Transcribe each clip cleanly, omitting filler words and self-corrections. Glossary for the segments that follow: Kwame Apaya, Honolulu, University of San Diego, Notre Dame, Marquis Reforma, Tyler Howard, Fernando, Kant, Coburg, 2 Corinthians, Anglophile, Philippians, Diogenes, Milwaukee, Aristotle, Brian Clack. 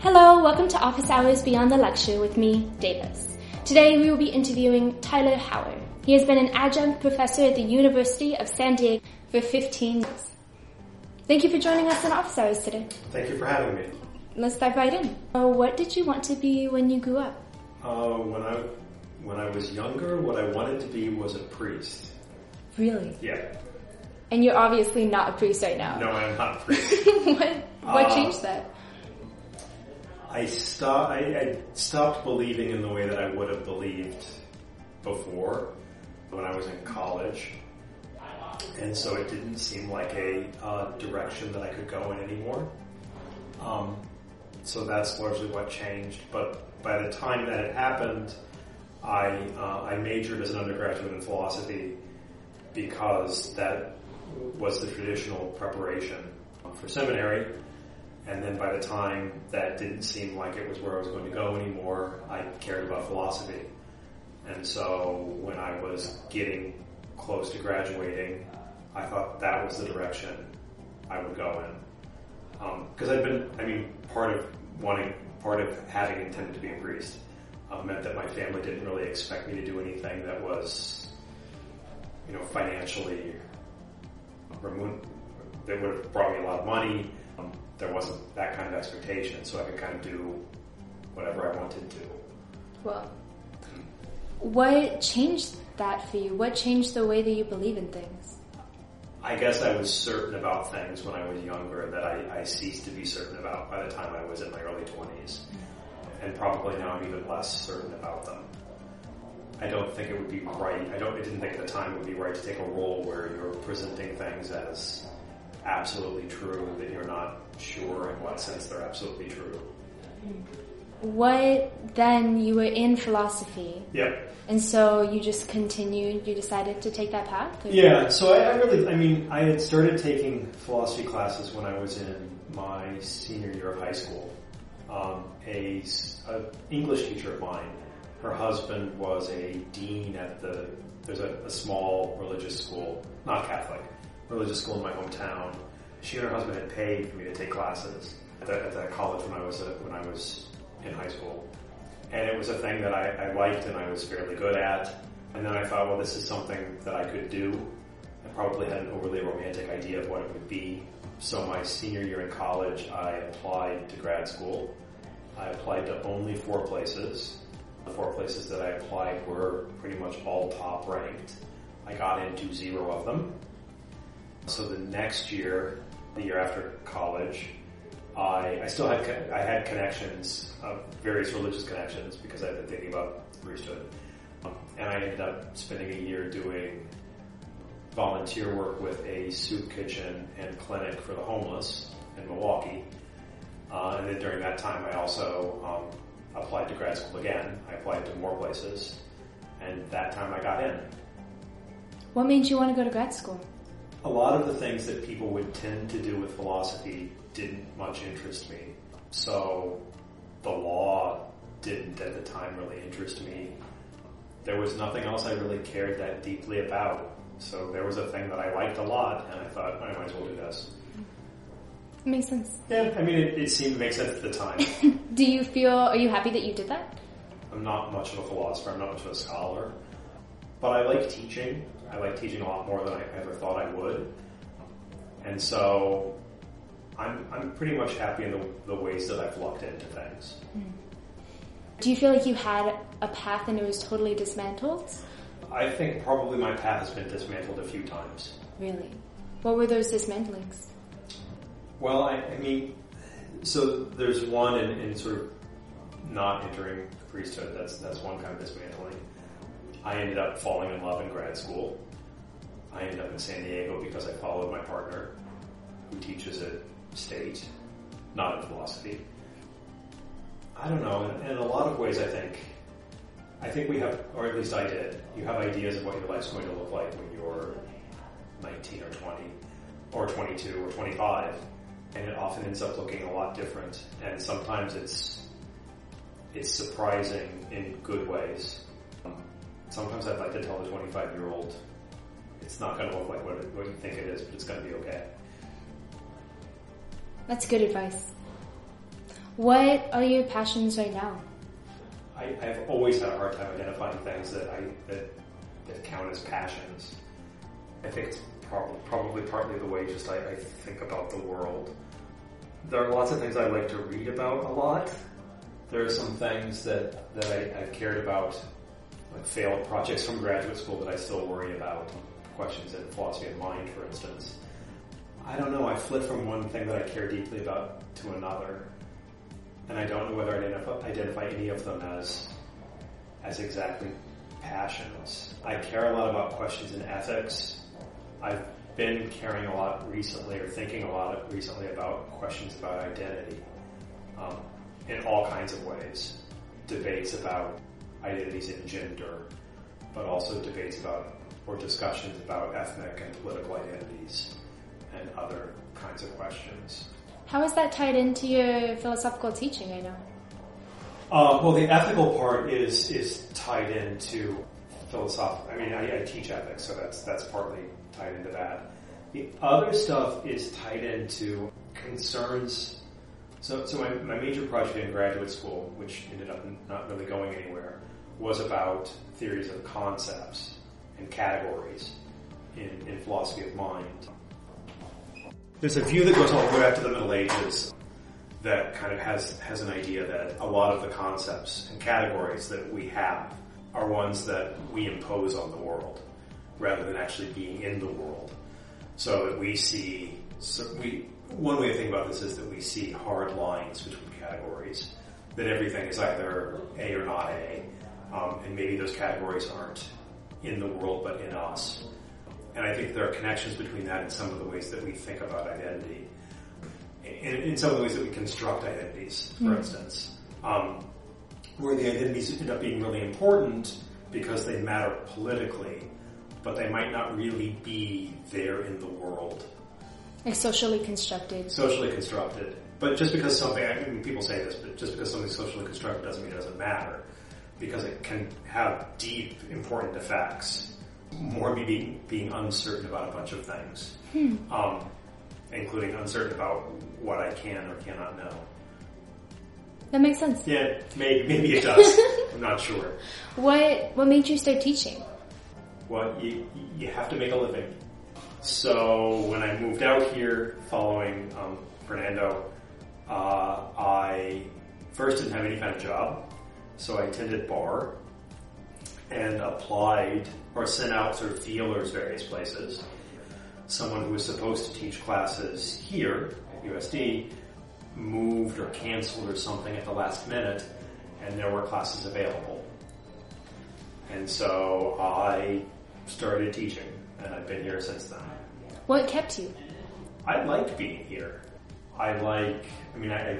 Hello, welcome to Office Hours Beyond the Lecture with me, Davis. Today we will be interviewing Tyler Howard. He has been an adjunct professor at the University of San Diego for 15 years. Thank you for joining us on Office Hours today. Thank you for having me. Let's dive right in. What did you want to be when you grew up? When I was younger, what I wanted to be was a priest. Really? Yeah. And you're obviously not a priest right now. No, I'm not a priest. What changed that? I stopped believing in the way that I would have believed before when I was in college. And so it didn't seem like a direction that I could go in anymore. So that's largely what changed. But by the time that it happened, I majored as an undergraduate in philosophy because that was the traditional preparation for seminary. And then by the time that didn't seem like it was where I was going to go anymore, I cared about philosophy. And so when I was getting close to graduating, I thought that was the direction I would go in. Because part of having intended to be a priest meant that my family didn't really expect me to do anything that was, financially removed. They would have brought me a lot of money. There wasn't that kind of expectation, so I could kind of do whatever I wanted to. Well, what changed that for you? What changed the way that you believe in things? I guess I was certain about things when I was younger that I ceased to be certain about by the time I was in my early 20s. And probably now I'm even less certain about them. I don't think it would be right. I didn't think at the time it would be right to take a role where you're presenting things as absolutely true that you're not sure in what sense they're absolutely true. Then you were in philosophy. Yep. And so you just continued, you decided to take that path? Or? Yeah, so I had started taking philosophy classes when I was in my senior year of high school. A English teacher of mine, her husband was a dean at there's a small religious school, not Catholic, religious school in my hometown. She and her husband had paid for me to take classes at that college when I was in high school. And it was a thing that I liked and I was fairly good at. And then I thought, well, this is something that I could do. I probably had an overly romantic idea of what it would be. So my senior year in college, I applied to grad school. I applied to only 4 places. The 4 places that I applied were pretty much all top ranked. I got into 0 of them. So the next year, the year after college, I had connections, various religious connections, because I'd been thinking about priesthood. And I ended up spending a year doing volunteer work with a soup kitchen and clinic for the homeless in Milwaukee. And then during that time, I also applied to grad school again. I applied to more places, and that time I got in. What made you want to go to grad school? A lot of the things that people would tend to do with philosophy didn't much interest me. So the law didn't at the time really interest me. There was nothing else I really cared that deeply about. So there was a thing that I liked a lot, and I thought, I might as well do this. Makes sense. Yeah, it seemed to make sense at the time. Are you happy that you did that? I'm not much of a philosopher. I'm not much of a scholar. But I like teaching. I like teaching a lot more than I ever thought I would. And so I'm pretty much happy in the ways that I've lucked into things. Mm. Do you feel like you had a path and it was totally dismantled? I think probably my path has been dismantled a few times. Really? What were those dismantlings? Well, so there's one in sort of not entering the priesthood. That's one kind of dismantling. I ended up falling in love in grad school. I ended up in San Diego because I followed my partner, who teaches at State, not in philosophy. I don't know, in a lot of ways I think we have, or at least I did, you have ideas of what your life's going to look like when you're 19 or 20, or 22 or 25, and it often ends up looking a lot different, and sometimes it's surprising in good ways. Sometimes I'd like to tell the 25-year-old, it's not going to look like what you think it is, but it's going to be okay. That's good advice. What are your passions right now? I've always had a hard time identifying things that count as passions. I think it's probably partly the way just I think about the world. There are lots of things I like to read about a lot. There are some things that I've cared about, like failed projects from graduate school that I still worry about, questions in philosophy of mind, for instance. I don't know, I flip from one thing that I care deeply about to another, and I don't know whether I identify any of them as exactly passions. I care a lot about questions in ethics. I've been caring a lot recently, or thinking a lot recently, about questions about identity in all kinds of ways. Debates about identities in gender, but also debates about or discussions about ethnic and political identities and other kinds of questions. How is that tied into your philosophical teaching right now? Well, the ethical part is tied into philosophical. I mean, I teach ethics, so that's partly tied into that. The other stuff is tied into concerns. So my major project in graduate school, which ended up not really going anywhere, was about theories of concepts and categories in philosophy of mind. There's a view that goes all the way back to the Middle Ages that kind of has an idea that a lot of the concepts and categories that we have are ones that we impose on the world rather than actually being in the world. So that one way to think about this is that we see hard lines between categories, that everything is either A or not A, and maybe those categories aren't in the world but in us. And I think there are connections between that and some of the ways that we think about identity, in some of the ways that we construct identities, for instance, where the identities end up being really important because they matter politically, but they might not really be there in the world. Like socially constructed. Socially constructed. But just because something, I mean, people say this, but just because something's socially constructed doesn't mean it doesn't matter, because it can have deep, important effects. More being uncertain about a bunch of things, including uncertain about what I can or cannot know. That makes sense. Yeah, maybe it does. I'm not sure. What made you start teaching? Well, you have to make a living. So when I moved out here following Fernando, I first didn't have any kind of job, so I attended bar and applied or sent out sort of feelers various places. Someone who was supposed to teach classes here at USD moved or canceled or something at the last minute, and there were classes available. And so I started teaching, and I've been here since then. What kept you? I like being here. I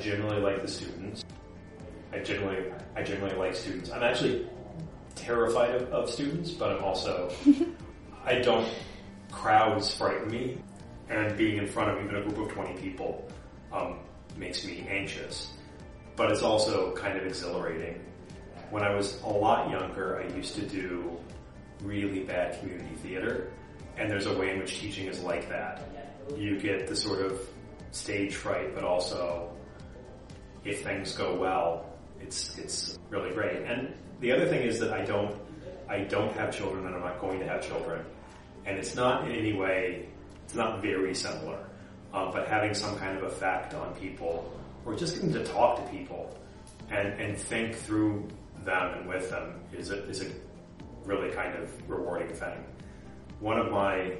generally like the students. I generally like students. I'm actually terrified of students, but I'm also, crowds frighten me, and being in front of even a group of 20 people makes me anxious, but it's also kind of exhilarating. When I was a lot younger, I used to do really bad community theater, and there's a way in which teaching is like that. You get the sort of stage fright, but also, if things go well, it's really great. And the other thing is that I don't have children, and I'm not going to have children. And it's not in any way, it's not very similar, but having some kind of effect on people, or just getting to talk to people and think through them and with them is a really kind of rewarding thing. One of my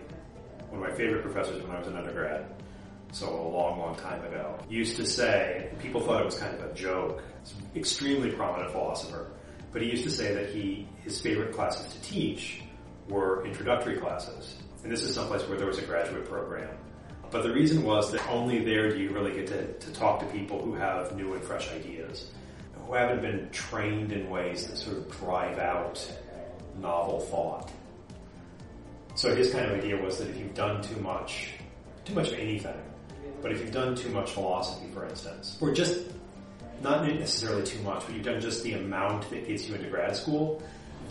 favorite professors when I was an undergrad, so a long, long time ago, used to say, people thought it was kind of a joke, extremely prominent philosopher, but he used to say that his favorite classes to teach were introductory classes. And this is someplace where there was a graduate program. But the reason was that only there do you really get to talk to people who have new and fresh ideas, who haven't been trained in ways that sort of drive out novel thought. So his kind of idea was that if you've done too much of anything, but if you've done too much philosophy, for instance, or just not necessarily too much, but you've done just the amount that gets you into grad school,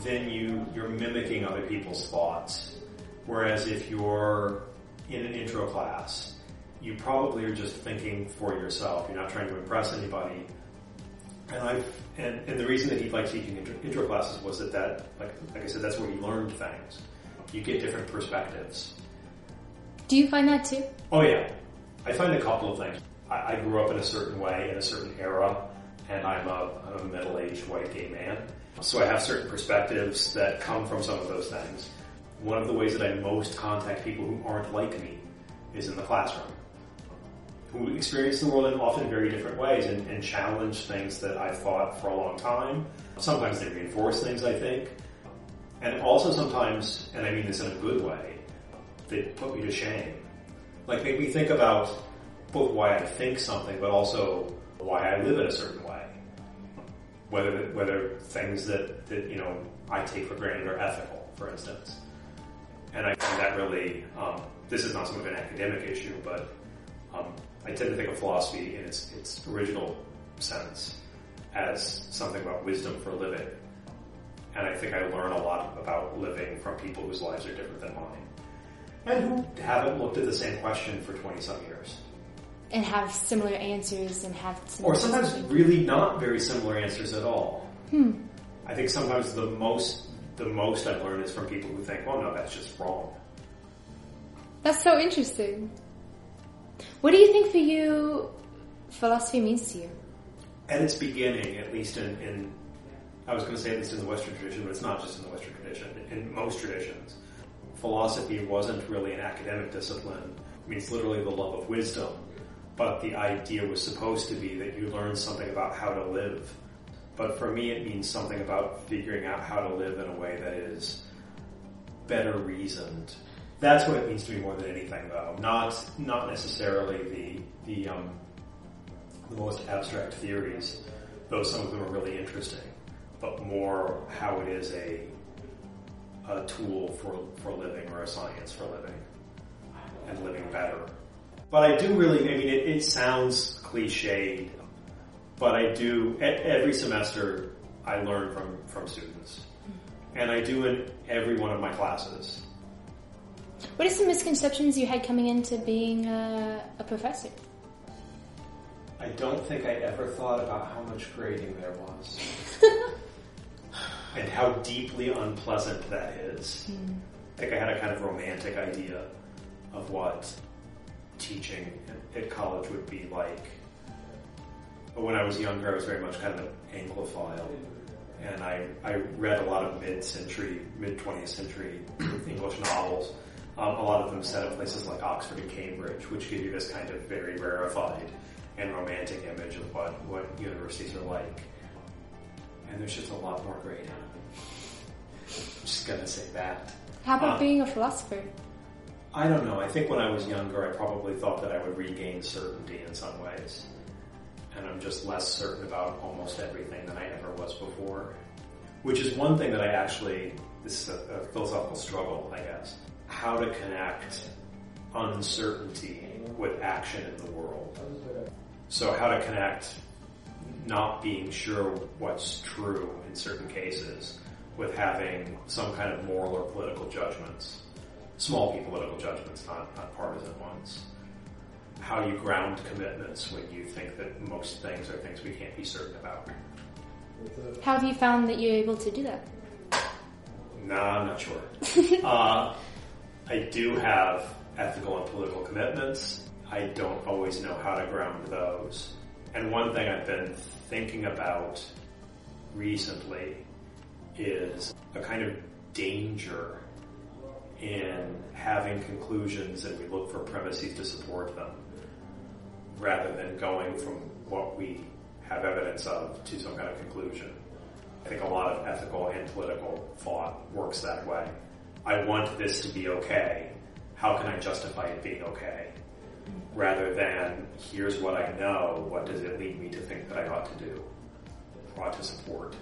then you're mimicking other people's thoughts. Whereas if you're in an intro class, you probably are just thinking for yourself. You're not trying to impress anybody. And the reason that he liked teaching intro classes was that like I said, that's where you learned things. You get different perspectives. Do you find that too? Oh yeah. I find a couple of things. I grew up in a certain way, in a certain era, and I'm a middle-aged white gay man. So I have certain perspectives that come from some of those things. One of the ways that I most contact people who aren't like me is in the classroom, who experience the world in often very different ways and challenge things that I've thought for a long time. Sometimes they reinforce things, I think. And also sometimes, and I mean this in a good way, they put me to shame. Like, make me think about both why I think something, but also why I live in a certain way. Whether things that you know, I take for granted are ethical, for instance. And I think that really, this is not sort of an academic issue, but I tend to think of philosophy in its original sense as something about wisdom for living. And I think I learn a lot about living from people whose lives are different than mine, and who haven't looked at the same question for 20-some years. And have similar answers and have... Or sometimes really not very similar answers at all. I think sometimes the most I've learned is from people who think, oh no, that's just wrong. That's so interesting. What do you think for you philosophy means to you? At its beginning, at least in I was going to say at least in the Western tradition, but it's not just in the Western tradition. In most traditions, philosophy wasn't really an academic discipline. I mean, it's literally the love of wisdom. But the idea was supposed to be that you learn something about how to live. But for me, it means something about figuring out how to live in a way that is better reasoned. That's what it means to me more than anything, though. Not necessarily the most abstract theories, though some of them are really interesting, but more how it is a tool for living, or a science for living, and living better. But I do really, I mean, it sounds cliched, but I do, every semester I learn from students. And I do in every one of my classes. What are some misconceptions you had coming into being a professor? I don't think I ever thought about how much grading there was. And how deeply unpleasant that is. Mm. I think I had a kind of romantic idea of what teaching at college would be like. But when I was younger, I was very much kind of an Anglophile, and I read a lot of mid-20th century English novels. A lot of them set at places like Oxford and Cambridge, which give you this kind of very rarefied and romantic image of what universities are like. And there's just a lot more grading. I'm just gonna say that. How about being a philosopher? I don't know. I think when I was younger, I probably thought that I would regain certainty in some ways. And I'm just less certain about almost everything than I ever was before. Which is one thing that I actually, this is a philosophical struggle, I guess. How to connect uncertainty with action in the world. So how to connect not being sure what's true in certain cases with having some kind of moral or political judgments. Small political judgments, not partisan ones. How you ground commitments when you think that most things are things we can't be certain about. How have you found that you're able to do that? Nah, I'm not sure. I do have ethical and political commitments. I don't always know how to ground those. And one thing I've been thinking about recently is a kind of danger in having conclusions, and we look for premises to support them, rather than going from what we have evidence of to some kind of conclusion. I think a lot of ethical and political thought works that way. I want this to be okay. How can I justify it being okay? Rather than, here's what I know, what does it lead me to think that I ought to do, or ought to support?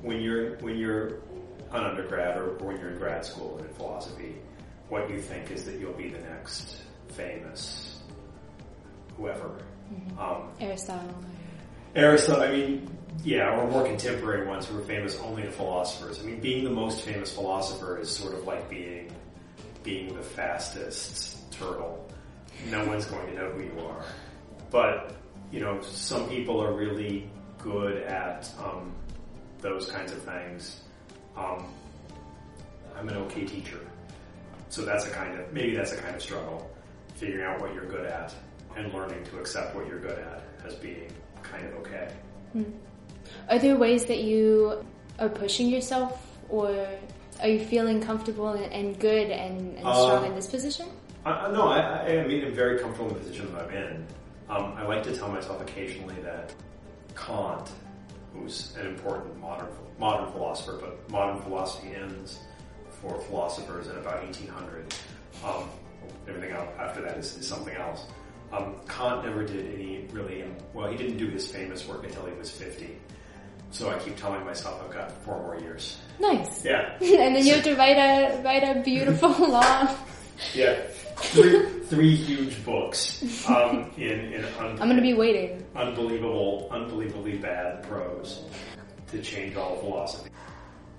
When you're an undergrad, or when you're in grad school and in philosophy, what you think is that you'll be the next famous whoever. Mm-hmm. Aristotle, I mean, yeah, or more contemporary ones who are famous only to philosophers. I mean, being the most famous philosopher is sort of like being the fastest turtle. no one's going to know who you are. But, you know, some people are really good at those kinds of things. I'm an okay teacher. So that's a kind of struggle, figuring out what you're good at and learning to accept what you're good at as being kind of okay. Mm. Are there ways that you are pushing yourself, or are you feeling comfortable and good and strong in this position? No, I mean, I'm very comfortable in the position that I'm in. I like to tell myself occasionally that Kant, who's an important modern philosopher, but modern philosophy ends for philosophers in about 1800. Everything else after that is something else. Kant never did any really, well, he didn't do his famous work until he was 50. So I keep telling myself I've got 4 more years. Nice. Yeah. And then you have to write a beautiful long. Yeah. 3 huge books. I'm gonna be waiting. Unbelievably bad prose to change all philosophy,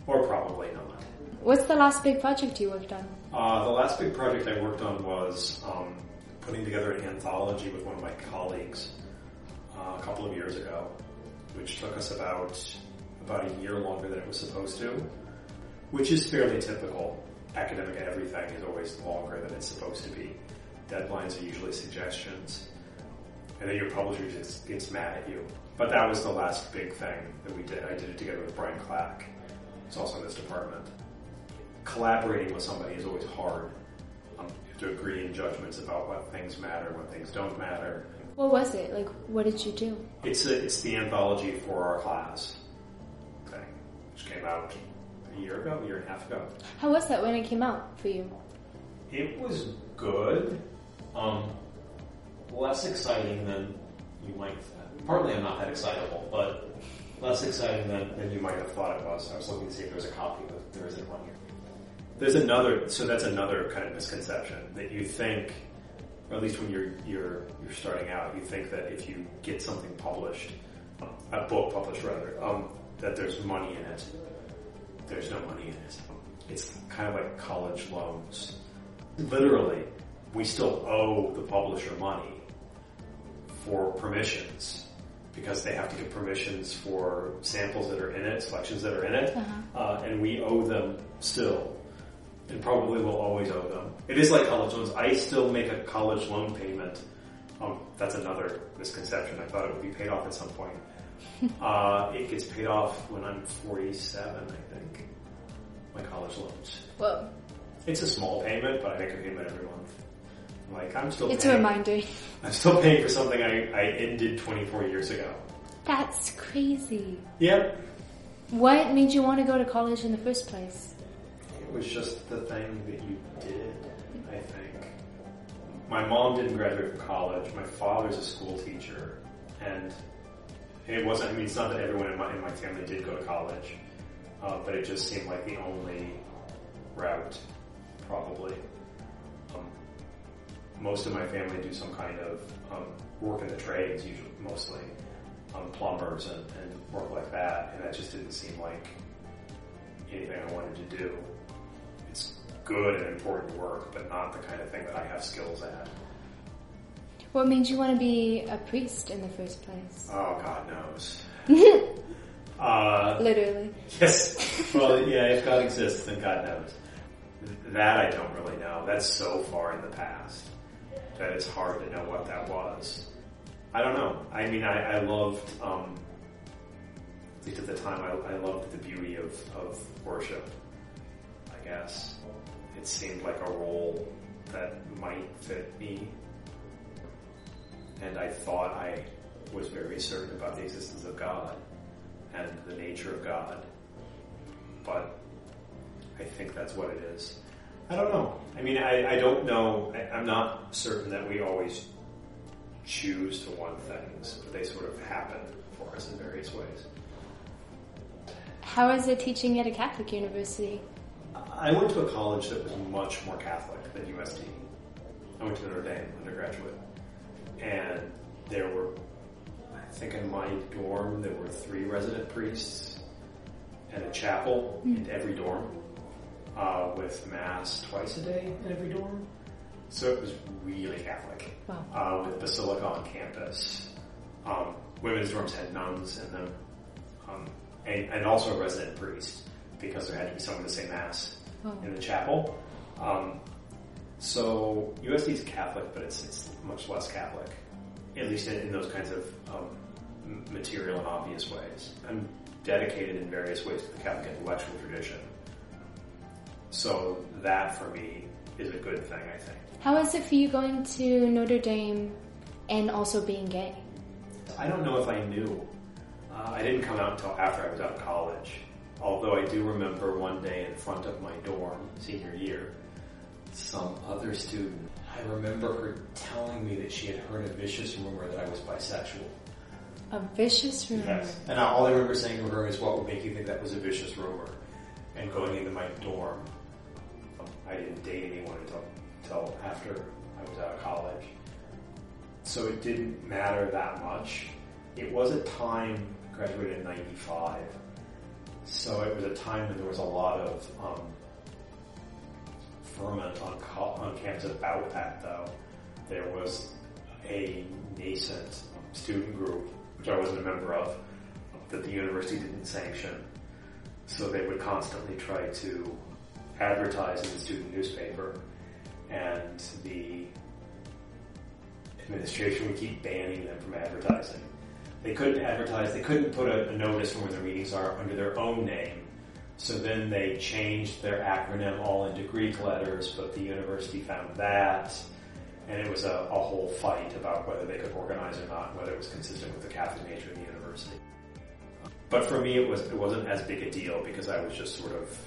or probably not. What's the last big project you worked on? The last big project I worked on was putting together an anthology with one of my colleagues a couple of years ago, which took us about a year longer than it was supposed to, which is fairly typical. Academic everything is always longer than it's supposed to be. Deadlines are usually suggestions, and then your publisher just gets mad at you. But that was the last big thing that we did. I did it together with Brian Clack, who's also in this department. Collaborating with somebody is always hard. You have to agree in judgments about what things matter, what things don't matter. What was it? Like, what did you do? It's the anthology for our class thing, which came out a year and a half ago. How was that when it came out for you? It was good. Less exciting than you might have thought. Partly I'm not that excitable, but less exciting than you might have thought it was. I was looking to see if there was a copy, but there isn't one here. There's another, so that's another kind of misconception, that you think, or at least when you're starting out, you think that if you get something published, a book published rather, that there's money in it. There's no money in it. It's kind of like college loans. Literally, we still owe the publisher money for permissions, because they have to give permissions for samples that are in it, selections that are in it, and we owe them still. And probably will always owe them. It is like college loans. I still make a college loan payment. That's another misconception. I thought it would be paid off at some point. It gets paid off when I'm 47, I think. My college loans. Well, it's a small payment, but I make a payment every month. Like, I'm still. It's paying, a reminder. I'm still paying for something I ended 24 years ago. That's crazy. Yeah. What made you want to go to college in the first place? It was just the thing that you did, I think. My mom didn't graduate from college. My father's a school teacher. And it wasn't, I mean, it's not that everyone in my family did go to college, but it just seemed like the only route, probably. Most of my family do some kind of work in the trades, usually, mostly plumbers and work like that. And that just didn't seem like anything I wanted to do. It's good and important work, but not the kind of thing that I have skills at. What made you want to be a priest in the first place? Oh, God knows. Literally. Yes. Well, yeah, if God exists, then God knows. That I don't really know. That's so far in the past that it's hard to know what that was. I don't know. I mean, I loved, at least at the time, I loved the beauty of worship. Yes, it seemed like a role that might fit me, and I thought I was very certain about the existence of God and the nature of God, but I think that's what it is. I don't know. I mean, I don't know. I'm not certain that we always choose to want things, but they sort of happen for us in various ways. How is it teaching at a Catholic university? I went to a college that was much more Catholic than USD. I went to Notre Dame undergraduate. And there were, I think in my dorm, there were 3 resident priests and a chapel in every dorm, with mass twice a day in every dorm. So it was really Catholic. Wow. With basilica on campus. Women's dorms had nuns in them. And also a resident priest, because there had to be someone to say mass in the chapel. So USD is Catholic, but it's much less Catholic, at least in those kinds of material and obvious ways. I'm dedicated in various ways to the Catholic intellectual tradition. So that, for me, is a good thing, I think. How is it for you going to Notre Dame and also being gay? I don't know if I knew. I didn't come out until after I was out of college. Although I do remember one day in front of my dorm, senior year, some other student, I remember her telling me that she had heard a vicious rumor that I was bisexual. A vicious rumor? Yes. And all I remember saying to her is, what would make you think that was a vicious rumor? And going into my dorm, I didn't date anyone until after I was out of college. So it didn't matter that much. It was a time, graduated in 95, so it was a time when there was a lot of ferment on campus about that, though. There was a nascent student group, which I wasn't a member of, that the university didn't sanction. So they would constantly try to advertise in the student newspaper, and the administration would keep banning them from advertising. They couldn't advertise, they couldn't put a notice for when their meetings are under their own name. So then they changed their acronym all into Greek letters, but the university found that, and it was a whole fight about whether they could organize or not, whether it was consistent with the Catholic nature of the university. But for me, it wasn't as big a deal because I was just sort of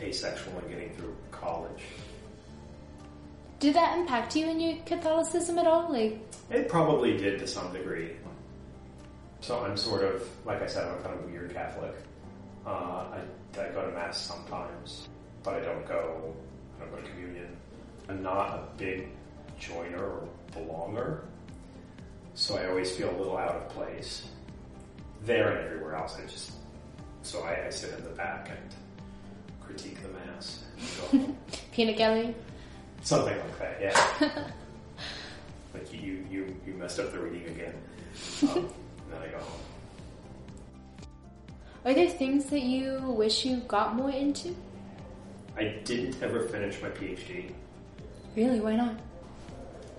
asexual and getting through college. Did that impact you in your Catholicism at all? It probably did to some degree. So I'm sort of, like I said, I'm kind of a weird Catholic. I go to Mass sometimes, but I don't go to communion. I'm not a big joiner or belonger, so I always feel a little out of place. There and everywhere else, I sit in the back and critique the Mass. Peanut gallery? Something like that, yeah. You messed up the reading again. Then I go home. Are there things that you wish you got more into? I didn't ever finish my PhD. Really? Why not?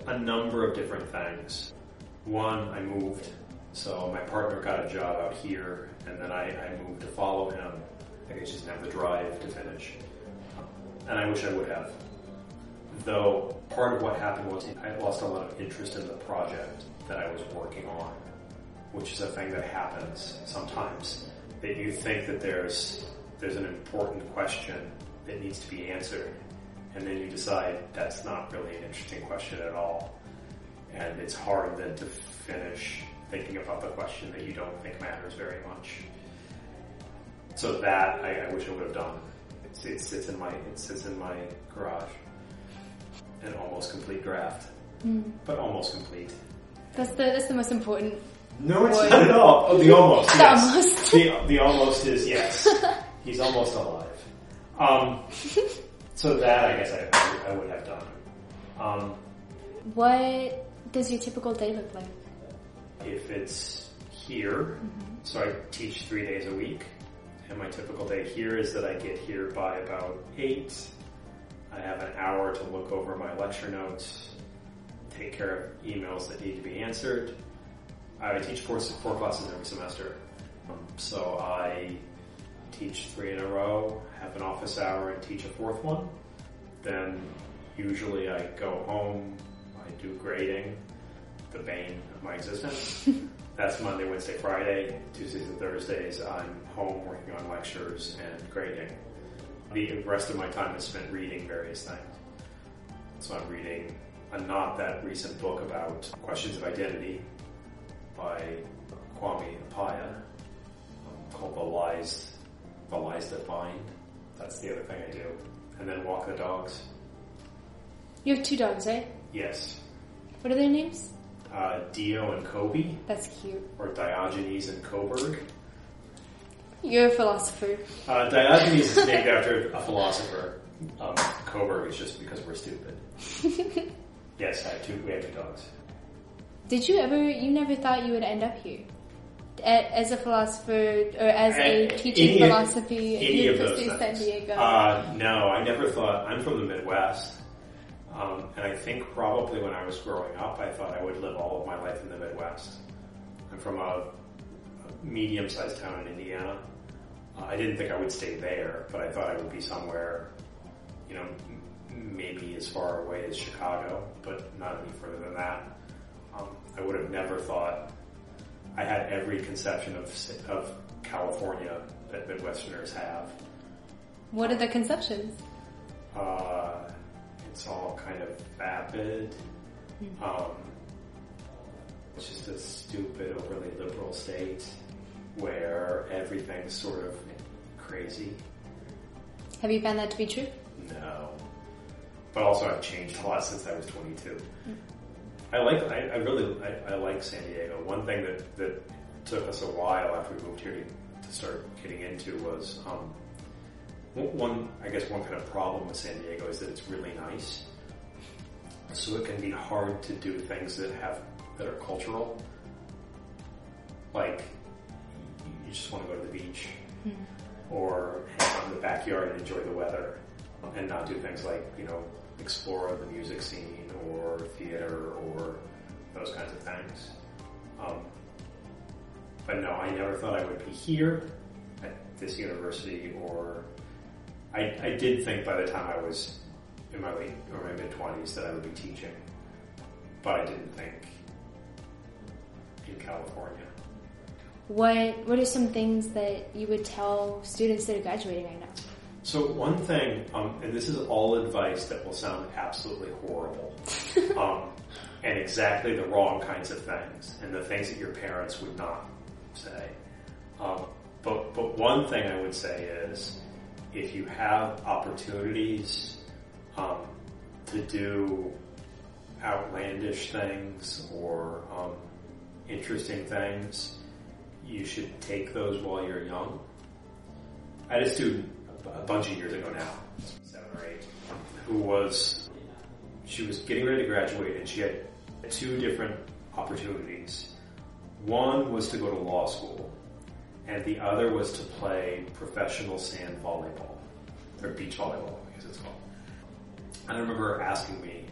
A number of different things. One, I moved. So my partner got a job out here, and then I moved to follow him. I just didn't have the drive to finish. And I wish I would have. Though part of what happened was I lost a lot of interest in the project that I was working on, which is a thing that happens sometimes, that you think that there's an important question that needs to be answered, and then you decide that's not really an interesting question at all. And it's hard then to finish thinking about the question that you don't think matters very much. So that, I wish I would have done. It sits in my garage. An almost complete draft. But almost complete. That's the most important. No, it's not at all. Oh, the almost. Yes. The almost is, yes. He's almost alive. So that, I guess, I would have done. What does your typical day look like? If it's here, so I teach 3 days a week, and my typical day here is that I get here by about 8. I have an hour to look over my lecture notes, take care of emails that need to be answered. I teach four classes every semester. So I teach 3 in a row, have an office hour, and teach a 4th one. Then usually I go home, I do grading, the bane of my existence. That's Monday, Wednesday, Friday. Tuesdays and Thursdays I'm home working on lectures and grading. The rest of my time is spent reading various things. So I'm reading a not that recent book about questions of identity by Kwame Apaya, called The Lies That Bind. That's the other thing I do. And then walk the dogs. You have 2 dogs, right? Yes. What are their names? Dio and Kobe. That's cute. Or Diogenes and Coburg. You're a philosopher. Diogenes is named after a philosopher. Coburg is just because we're stupid. Yes, we have two dogs. Did you ever, you never thought you would end up here? As a philosopher, or as a teaching philosophy at the University of San Diego? No, I never thought, I'm from the Midwest, and I think probably when I was growing up, I thought I would live all of my life in the Midwest. I'm from a medium-sized town in Indiana. I didn't think I would stay there, but I thought I would be somewhere, you know, maybe as far away as Chicago, but not any further than that. I would have never thought, I had every conception of California that Midwesterners have. What are the conceptions? It's all kind of vapid. Mm-hmm. It's just a stupid, overly liberal state where everything's sort of crazy. Have you found that to be true? No. But also I've changed a lot since I was 22. Mm-hmm. I like San Diego. One thing that took us a while after we moved here to start getting into was, one kind of problem with San Diego is that it's really nice. So it can be hard to do things that are cultural. Like, you just want to go to the beach or hang out in the backyard and enjoy the weather and not do things like, you know, explore the music scene or theater or those kinds of things. But no, I never thought I would be here at this university, or I did think by the time I was in my late or my mid-20s that I would be teaching, but I didn't think in California. What are some things that you would tell students that are graduating right now? So one thing, and this is all advice that will sound absolutely horrible, and exactly the wrong kinds of things, and the things that your parents would not say. But one thing I would say is, if you have opportunities to do outlandish things or interesting things, you should take those while you're young. I had a student a bunch of years ago now, 7 or 8, she was getting ready to graduate, and she had 2 different opportunities. One was to go to law school, and the other was to play professional sand volleyball, or beach volleyball, I guess it's called. And I remember her asking me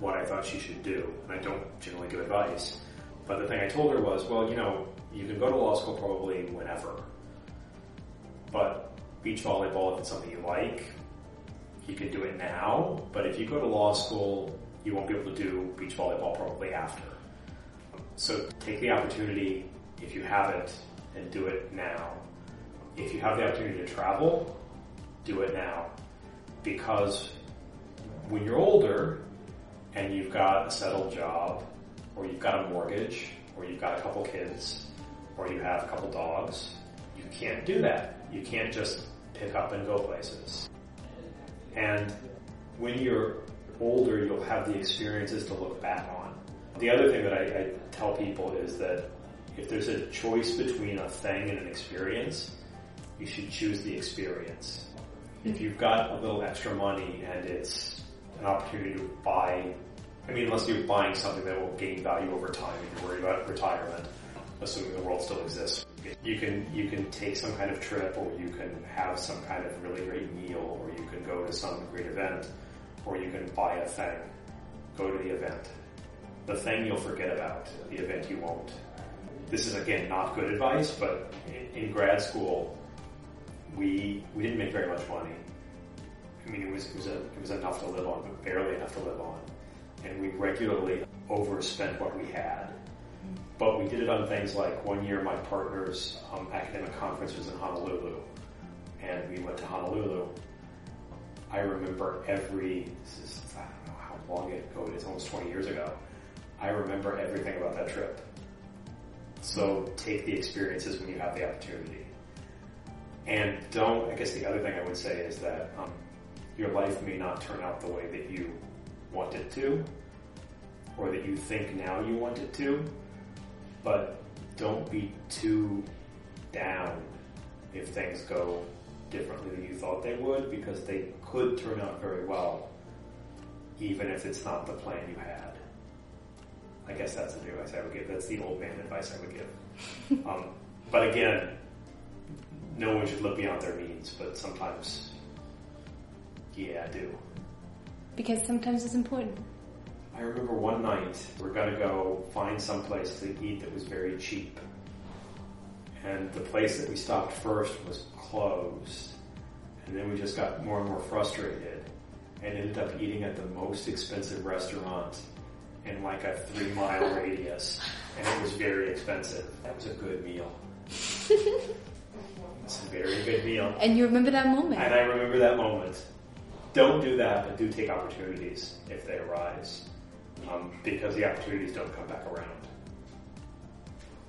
what I thought she should do, and I don't generally give advice, but the thing I told her was, well, you know, you can go to law school probably whenever, but beach volleyball, if it's something you like, you can do it now, but if you go to law school, you won't be able to do beach volleyball probably after. So take the opportunity, if you have it, and do it now. If you have the opportunity to travel, do it now. Because when you're older, and you've got a settled job, or you've got a mortgage, or you've got a couple kids, or you have a couple dogs, you can't do that. You can't just pick up and go places. And when you're older, you'll have the experiences to look back on. The other thing that I tell people is that if there's a choice between a thing and an experience, you should choose the experience. If you've got a little extra money and it's an opportunity to buy, I mean, unless you're buying something that will gain value over time and you're worried about retirement, assuming the world still exists, you can take some kind of trip, or you can have some kind of really great meal, or you can go to some great event, or you can buy a thing. Go to the event. The thing you'll forget about, the event you won't. This is, again, not good advice, but in grad school, we didn't make very much money. I mean, it was enough to live on, but barely enough to live on. And we regularly overspent what we had. But we did it on things like, one year my partner's academic conference was in Honolulu, and we went to Honolulu. I remember I don't know how long ago it is, almost 20 years ago. I remember everything about that trip. So take the experiences when you have the opportunity. And I guess the other thing I would say is that your life may not turn out the way that you want it to, or that you think now you want it to, but don't be too down if things go differently than you thought they would, because they could turn out very well. even if it's not the plan you had. I guess that's the new advice I would give. That's the old man advice I would give. But again, no one should look beyond their means, but sometimes, yeah, I do. Because sometimes it's important. I remember one night, we're going to go find some place to eat that was very cheap. And the place that we stopped first was closed. And then we just got more and more frustrated and ended up eating at the most expensive restaurant in like a 3-mile radius. And it was very expensive. That was a good meal. It's a very good meal. And you remember that moment. And I remember that moment. Don't do that, but do take opportunities if they arise. Because the opportunities don't come back around.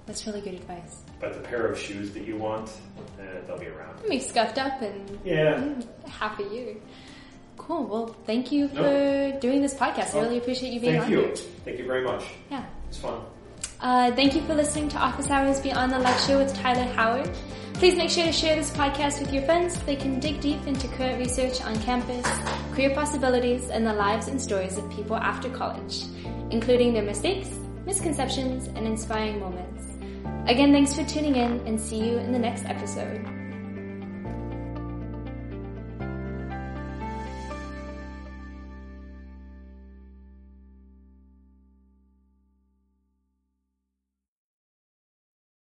That's really good advice. But the pair of shoes that you want, they'll be around. They'll be scuffed up and happy you. Cool. Well, thank you for doing this podcast. I really appreciate you being on here. Thank you. Thank you very much. Yeah. It's fun. Thank you for listening to Office Hours Beyond the Lecture with Tyler Howard. Please make sure to share this podcast with your friends. They can dig deep into current research on campus, career possibilities, and the lives and stories of people after college, including their mistakes, misconceptions, and inspiring moments. Again, thanks for tuning in, and see you in the next episode.